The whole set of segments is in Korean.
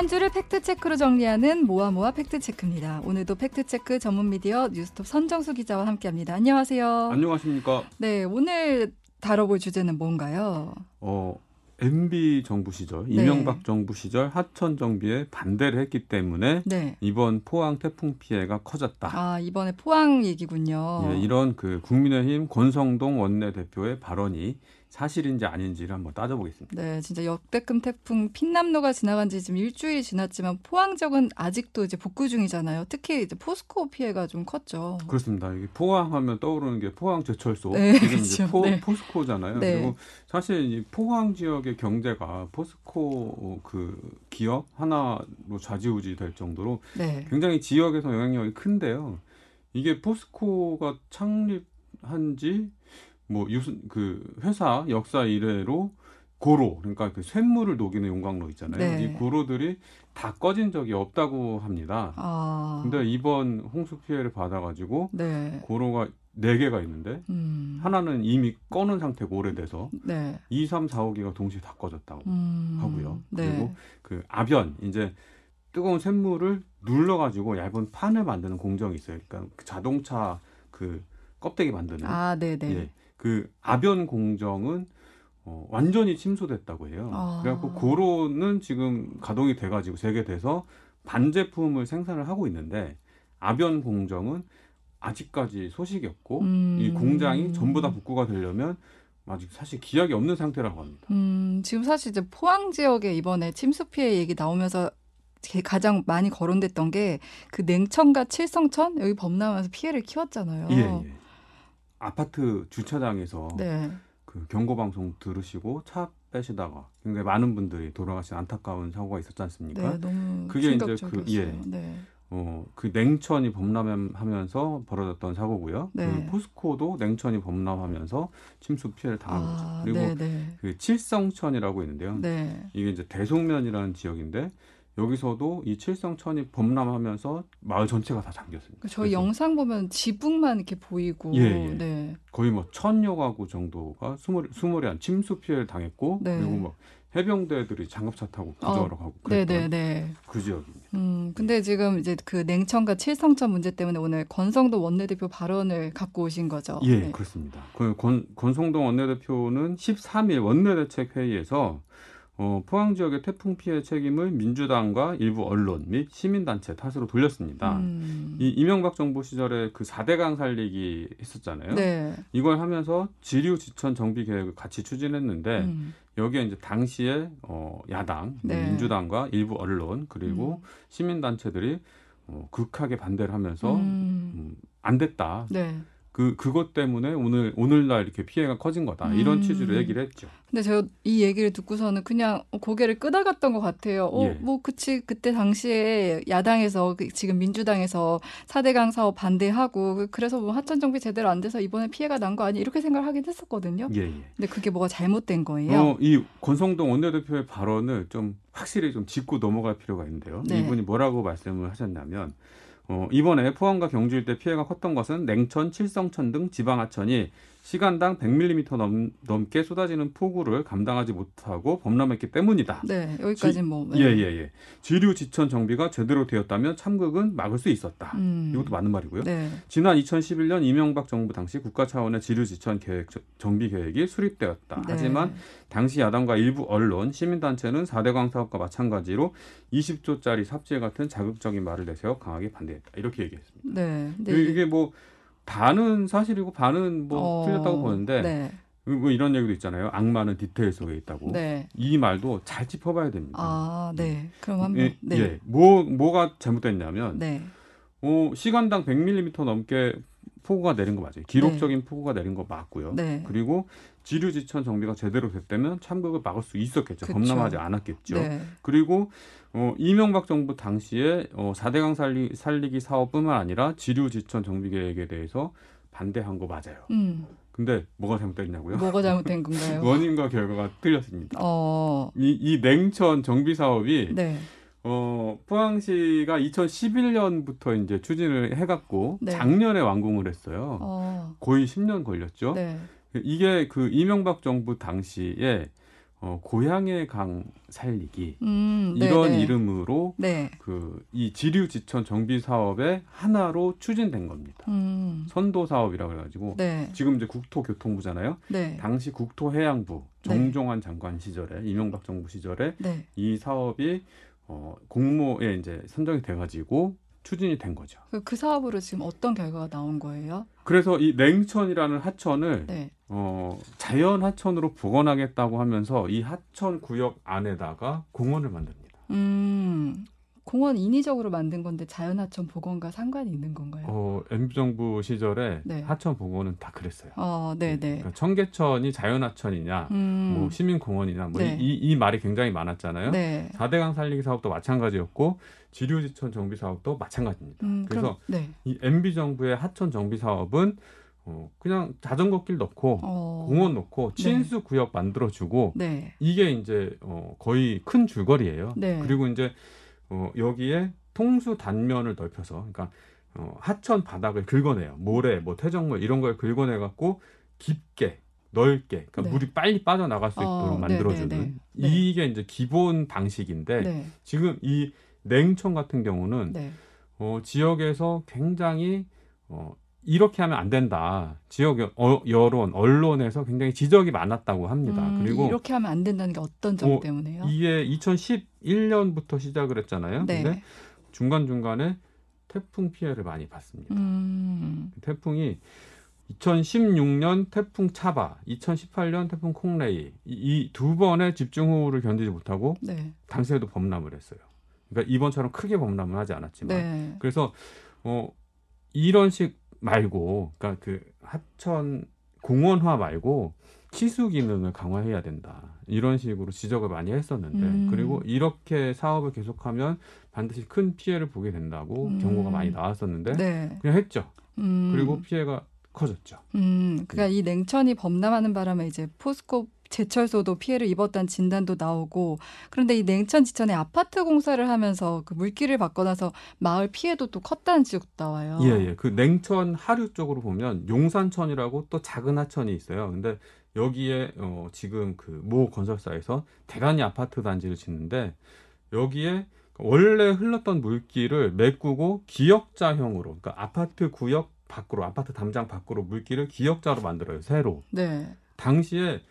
한 주를 팩트체크로 정리하는 모아모아 팩트체크입니다. 오늘도 팩트체크 전문 미디어 뉴스톱 선정수 기자와 함께합니다. 안녕하세요. 안녕하십니까. 네, 오늘 다뤄볼 주제는 뭔가요? MB 정부 시절, 네. 이명박 정부 시절 하천 정비에 반대를 했기 때문에 네. 이번 포항 태풍 피해가 커졌다. 아, 이번에 포항 얘기군요. 예, 이런 그 국민의힘 권성동 원내대표의 발언이 사실인지 아닌지를 한번 따져보겠습니다. 네, 진짜 역대급 태풍 핀남노가 지나간 지 지금 일주일이 지났지만 포항 지역은 아직도 이제 복구 중이잖아요. 특히 이제 포스코 피해가 좀 컸죠. 그렇습니다. 이게 포항하면 떠오르는 게 포항 제철소, 네, 지금 그렇죠. 이제 포스코잖아요. 네. 그리고 사실 이 포항 지역의 경제가 포스코 그 기업 하나로 좌지우지 될 정도로 네. 굉장히 지역에서 영향력이 큰데요. 이게 포스코가 창립한지 회사 역사 이래로 고로, 그러니까 그 쇳물을 녹이는 용광로 있잖아요. 네. 이 고로들이 다 꺼진 적이 없다고 합니다. 아. 근데 이번 홍수 피해를 받아가지고 네. 고로가 4개가 있는데 하나는 이미 꺼놓은 상태고 오래돼서 네. 2, 3, 4, 5기가 동시에 다 꺼졌다고 하고요. 네. 그리고 그 아변, 이제 뜨거운 쇳물을 눌러가지고 얇은 판을 만드는 공정이 있어요. 그러니까 자동차 그 껍데기 만드는. 아, 네네. 예. 그 아변 공정은 완전히 침수됐다고 해요. 아. 그래갖고 고로는 지금 가동이 돼가지고 재개돼서 반제품을 생산을 하고 있는데 아변 공정은 아직까지 소식이 없고 이 공장이 전부 다 복구가 되려면 아직 사실 기약이 없는 상태라고 합니다. 지금 사실 이제 포항 지역에 이번에 침수 피해 얘기 나오면서 가장 많이 거론됐던 게 그 냉천과 칠성천 여기 범람하면서 피해를 키웠잖아요. 예, 예. 아파트 주차장에서 네. 그 경고방송 들으시고 차 빼시다가 굉장히 많은 분들이 돌아가신 안타까운 사고가 있었지 않습니까? 네, 너무 그게 충격적이었어요. 이제 그, 예, 네. 그 냉천이 범람하면서 벌어졌던 사고고요. 네. 그 포스코도 냉천이 범람하면서 침수 피해를 당한 거죠. 그리고 네, 네. 그 칠성천이라고 있는데요. 네. 이게 이제 대송면이라는 지역인데 여기서도 이 칠성천이 범람하면서 마을 전체가 다 잠겼습니다. 저희 영상 보면 지붕만 이렇게 보이고 예, 예. 네. 거의 1000여 가구 정도가 수몰이한 침수 피해를 당했고 네. 그리고 막 해병대들이 장갑차 타고 구조하러 가고 그랬던 그 지역입니다. 근데 지금 이제 그 냉천과 칠성천 문제 때문에 오늘 권성동 원내대표 발언을 갖고 오신 거죠? 예, 네. 그렇습니다. 권성동 원내대표는 13일 원내대책회의에서 포항 지역의 태풍 피해 책임을 민주당과 일부 언론 및 시민단체 탓으로 돌렸습니다. 이명박 정부 시절에 그 4대강 살리기 했었잖아요. 네. 이걸 하면서 지류 지천 정비 계획을 같이 추진했는데 여기에 이제 당시에 야당, 네. 민주당과 일부 언론 그리고 시민단체들이 극하게 반대를 하면서 안 됐다. 네. 그것 때문에 오늘날 이렇게 피해가 커진 거다. 이런 취지로 얘기를 했죠. 근데 제가 이 얘기를 듣고서는 그냥 고개를 끄덕였던 것 같아요. 예. 그치. 그때 당시에 야당에서 지금 민주당에서 4대강 사업 반대하고 그래서 하천 정비 제대로 안 돼서 이번에 피해가 난 거 아니 이렇게 생각을 하긴 했었거든요. 예, 예. 근데 그게 뭐가 잘못된 거예요? 이 권성동 원내대표의 발언을 좀 확실히 좀 짚고 넘어갈 필요가 있는데요. 네. 이분이 뭐라고 말씀을 하셨냐면 이번에 포항과 경주 일대 피해가 컸던 것은 냉천, 칠성천 등 지방 하천이 시간당 100mm 넘게 쏟아지는 폭우를 감당하지 못하고 범람했기 때문이다. 네, 여기까지는 네. 예. 지류 지천 정비가 제대로 되었다면 참극은 막을 수 있었다. 이것도 맞는 말이고요. 네. 지난 2011년 이명박 정부 당시 국가 차원의 지류 지천 계획 정비 계획이 수립되었다. 네. 하지만 당시 야당과 일부 언론, 시민단체는 4대강 사업과 마찬가지로 20조짜리 삽질 같은 자극적인 말을 내세워 강하게 반대했다. 이렇게 얘기했습니다. 네. 네. 이게 반은 사실이고 반은 틀렸다고 보는데 네. 이런 얘기도 있잖아요. 악마는 디테일 속에 있다고. 네. 이 말도 잘 짚어봐야 됩니다. 아, 네. 그럼 한번. 네. 예, 뭐가 잘못됐냐면 네. 시간당 100mm 넘게 폭우가 내린 거 맞아요. 기록적인 네. 폭우가 내린 거 맞고요. 네. 그리고 지류지천 정비가 제대로 됐다면 참극을 막을 수 있었겠죠. 그쵸. 범람하지 않았겠죠. 네. 그리고 이명박 정부 당시에 4대강 살리기 사업뿐만 아니라 지류지천 정비 계획에 대해서 반대한 거 맞아요. 근데 뭐가 잘못됐냐고요? 뭐가 잘못된 건가요? 원인과 결과가 틀렸습니다. 이 냉천 정비 사업이 네. 포항시가 2011년부터 이제 추진을 해갖고 네. 작년에 완공을 했어요. 거의 10년 걸렸죠. 네. 이게 그 이명박 정부 당시에 고향의 강 살리기 이런 이름으로 그 이 지류지천 정비 사업의 하나로 추진된 겁니다. 선도 사업이라고 해가지고 지금 이제 국토교통부잖아요. 당시 국토해양부 정종환 장관 시절에 이명박 정부 시절에 이 사업이 공모에 이제 선정이 돼가지고 추진이 된 거죠. 그 사업으로 지금 어떤 결과가 나온 거예요? 그래서 이 냉천이라는 하천을 자연 하천으로 복원하겠다고 하면서 이 하천 구역 안에다가 공원을 만듭니다. 공원 인위적으로 만든 건데 자연 하천 복원과 상관이 있는 건가요? MB 정부 시절에 하천 복원은 다 그랬어요. 그러니까 청계천이 자연 하천이냐, 뭐 시민 공원이냐, 뭐 이 말이 굉장히 많았잖아요. 4대강 살리기 사업도 마찬가지였고 지류지천 정비 사업도 마찬가지입니다. 그래서 이 MB 정부의 하천 정비 사업은 그냥 자전거길 넣고 공원 넣고 친수 구역 만들어주고 이게 이제 거의 큰 줄거리예요. 그리고 이제 여기에 통수 단면을 넓혀서, 그러니까 하천 바닥을 긁어내요. 모래, 뭐 퇴적물 이런 걸 긁어내갖고 깊게, 넓게, 그러니까 물이 빨리 빠져나갈 수 있도록 만들어주는 이게 이제 기본 방식인데 지금 이 냉천 같은 경우는 지역에서 굉장히 이렇게 하면 안 된다. 지역 여론, 언론에서 굉장히 지적이 많았다고 합니다. 그리고 이렇게 하면 안 된다는 게 어떤 점 때문에요? 이게 2011년부터 시작을 했잖아요. 근데 중간중간에 태풍 피해를 많이 받습니다. 태풍이 2016년 태풍 차바, 2018년 태풍 콩레이 이 두 번의 집중호우를 견디지 못하고 당시에도 범람을 했어요. 그러니까 이번처럼 크게 범람은 하지 않았지만 그래서 이런 식 말고, 그러니까 그 하천 공원화 말고 치수 기능을 강화해야 된다. 이런 식으로 지적을 많이 했었는데 그리고 이렇게 사업을 계속하면 반드시 큰 피해를 보게 된다고 경고가 많이 나왔었는데 그냥 했죠. 그리고 피해가 커졌죠. 그러니까 이 냉천이 범람하는 바람에 이제 포스코 제철소도 피해를 입었다는 진단도 나오고 그런데 이 냉천 지천에 아파트 공사를 하면서 그 물길을 바꿔놔서 마을 피해도 또 컸다는 지적도 나와요. 예. 그 냉천 하류 쪽으로 보면 용산천이라고 또 작은 하천이 있어요. 근데 여기에 지금 그 모 건설사에서 대단히 아파트 단지를 짓는데 여기에 원래 흘렀던 물길을 메꾸고 기역자형으로 그러니까 아파트 구역 밖으로 아파트 담장 밖으로 물길을 기역자로 만들어요. 새로. 당시에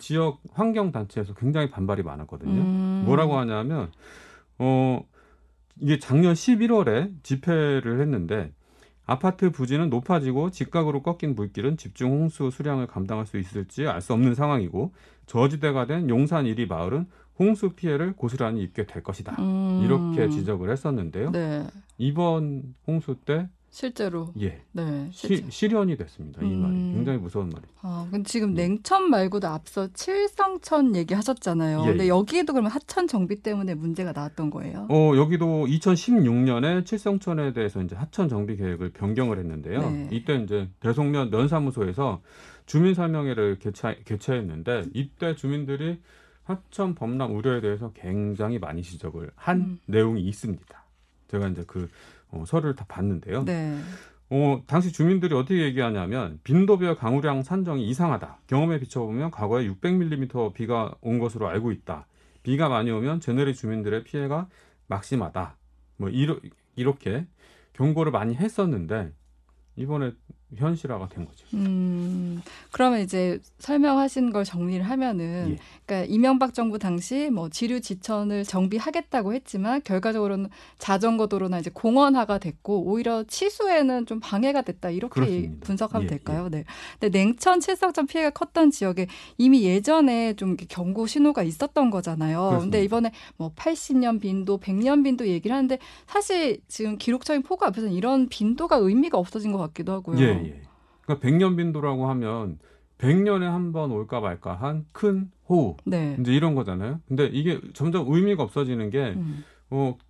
지역 환경단체에서 굉장히 반발이 많았거든요. 뭐라고 하냐면 이게 작년 11월에 집회를 했는데 아파트 부지는 높아지고 직각으로 꺾인 물길은 집중 홍수 수량을 감당할 수 있을지 알 수 없는 상황이고 저지대가 된 용산 1위 마을은 홍수 피해를 고스란히 입게 될 것이다. 이렇게 지적을 했었는데요. 이번 홍수 때 실제로 실현이 됐습니다. 이 말이 굉장히 무서운 말이에요. 근데 지금 냉천 말고도 앞서 칠성천 얘기하셨잖아요. 근데 여기에도 그러면 하천 정비 때문에 문제가 나왔던 거예요? 여기도 2016년에 칠성천에 대해서 이제 하천 정비 계획을 변경을 했는데요. 이때 이제 대송면 면사무소에서 주민 설명회를 개최했는데 이때 주민들이 하천 범람 우려에 대해서 굉장히 많이 지적을 한 내용이 있습니다. 제가 이제 그 서류를 다 봤는데요. 당시 주민들이 어떻게 얘기하냐면 빈도별 강우량 산정이 이상하다. 경험에 비춰보면 과거에 600mm 비가 온 것으로 알고 있다. 비가 많이 오면 제네리 주민들의 피해가 막심하다. 뭐 이렇게 경고를 많이 했었는데 이번에 현실화가 된 거죠. 그러면 이제 설명하신 걸 정리를 하면은, 그러니까 이명박 정부 당시 뭐 지류 지천을 정비하겠다고 했지만 결과적으로는 자전거 도로나 이제 공원화가 됐고 오히려 치수에는 좀 방해가 됐다 이렇게 분석하면 될까요? 근데 냉천 칠성천 피해가 컸던 지역에 이미 예전에 좀 경고 신호가 있었던 거잖아요. 근데 이번에 뭐 80년 빈도, 100년 빈도 얘기를 하는데 사실 지금 기록적인 폭우 앞에서는 이런 빈도가 의미가 없어진 것 같기도 하고요. 그러니까 100년 빈도라고 하면 100년에 한 번 올까 말까 한 큰 호우. 이제 이런 거잖아요. 근데 이게 점점 의미가 없어지는 게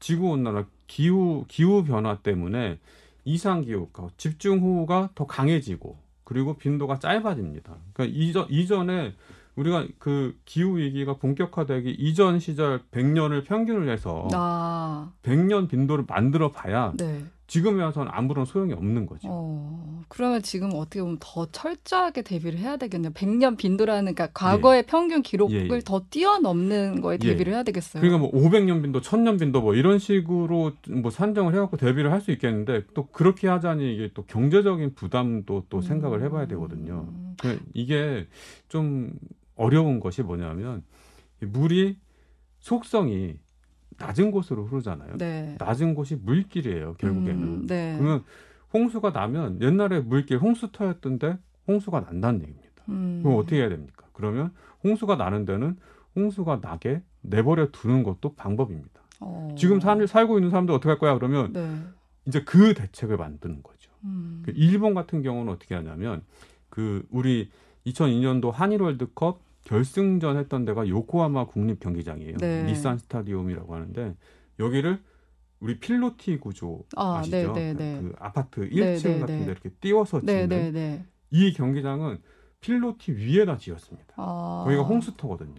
지구온난화, 기후 변화 때문에 이상기후가, 집중호우가 더 강해지고 그리고 빈도가 짧아집니다. 그러니까 이전에 우리가 그 기후위기가 본격화되기 이전 시절 100년을 평균을 해서 100년 빈도를 만들어 봐야 지금 와서는 아무런 소용이 없는 거죠. 그러면 지금 어떻게 보면 더 철저하게 대비를 해야 되겠네요. 100년 빈도라는, 그러니까 과거의 평균 기록을 더 뛰어넘는 거에 대비를 해야 되겠어요. 그러니까 뭐 500년 빈도, 1000년 빈도 뭐 이런 식으로 뭐 산정을 해갖고 대비를 할 수 있겠는데, 또 그렇게 하자니 이게 또 경제적인 부담도 또 생각을 해봐야 되거든요. 이게 좀 어려운 것이 뭐냐면, 물이 속성이 낮은 곳으로 흐르잖아요. 네. 낮은 곳이 물길이에요, 결국에는. 그러면 홍수가 나면, 옛날에 물길 홍수터였던데 홍수가 난다는 얘기입니다. 그럼 어떻게 해야 됩니까? 그러면 홍수가 나는 데는 홍수가 나게 내버려 두는 것도 방법입니다. 지금 살고 있는 사람들 어떻게 할 거야? 그러면 이제 그 대책을 만드는 거죠. 그 일본 같은 경우는 어떻게 하냐면, 그 우리 2002년도 한일 월드컵 결승전 했던 데가 요코하마 국립경기장이에요. 니산 스타디움이라고 하는데, 여기를 우리 필로티 구조 아시죠? 그 아파트 1층 같은 데 이렇게 띄워서 짓는 이 경기장은 필로티 위에다 지었습니다. 거기가 홍수터거든요.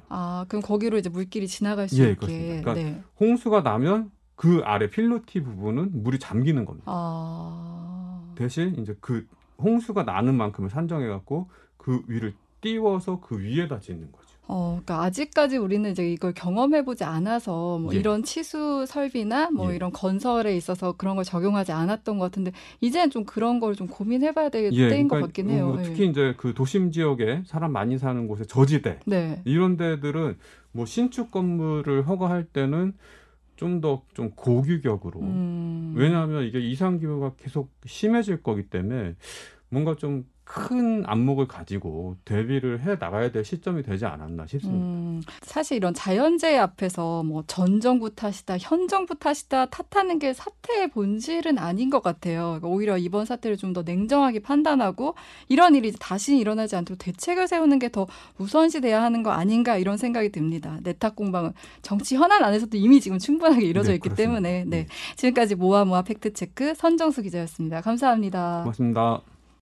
그럼 거기로 이제 물길이 지나갈 수 있게. 그렇습니다. 그러니까 홍수가 나면 그 아래 필로티 부분은 물이 잠기는 겁니다. 대신 이제 그 홍수가 나는 만큼을 산정해갖고 그 위를 띄워서 그 위에다 짓는 거죠. 그러니까 아직까지 우리는 이제 이걸 경험해보지 않아서 뭐 이런 치수 설비나 뭐 이런 건설에 있어서 그런 걸 적용하지 않았던 것 같은데, 이제는 좀 그런 걸 좀 고민해봐야 될 때인 것 같긴 해요. 뭐 특히 이제 그 도심 지역에 사람 많이 사는 곳에 저지대 이런 데들은 뭐 신축 건물을 허가할 때는 좀 고규격으로, 왜냐하면 이게 이상기후가 계속 심해질 거기 때문에 뭔가 좀 큰 안목을 가지고 대비를 해 나가야 될 시점이 되지 않았나 싶습니다. 사실 이런 자연재해 앞에서 뭐 전 정부 탓이다, 현 정부 탓이다 탓하는 게 사태의 본질은 아닌 것 같아요. 그러니까 오히려 이번 사태를 좀 더 냉정하게 판단하고 이런 일이 다시 일어나지 않도록 대책을 세우는 게 더 우선시돼야 하는 거 아닌가, 이런 생각이 듭니다. 내 탓 공방은 정치 현안 안에서도 이미 지금 충분하게 이루어져 있기 때문에. 지금까지 모아모아 팩트체크 선정수 기자였습니다. 감사합니다. 고맙습니다.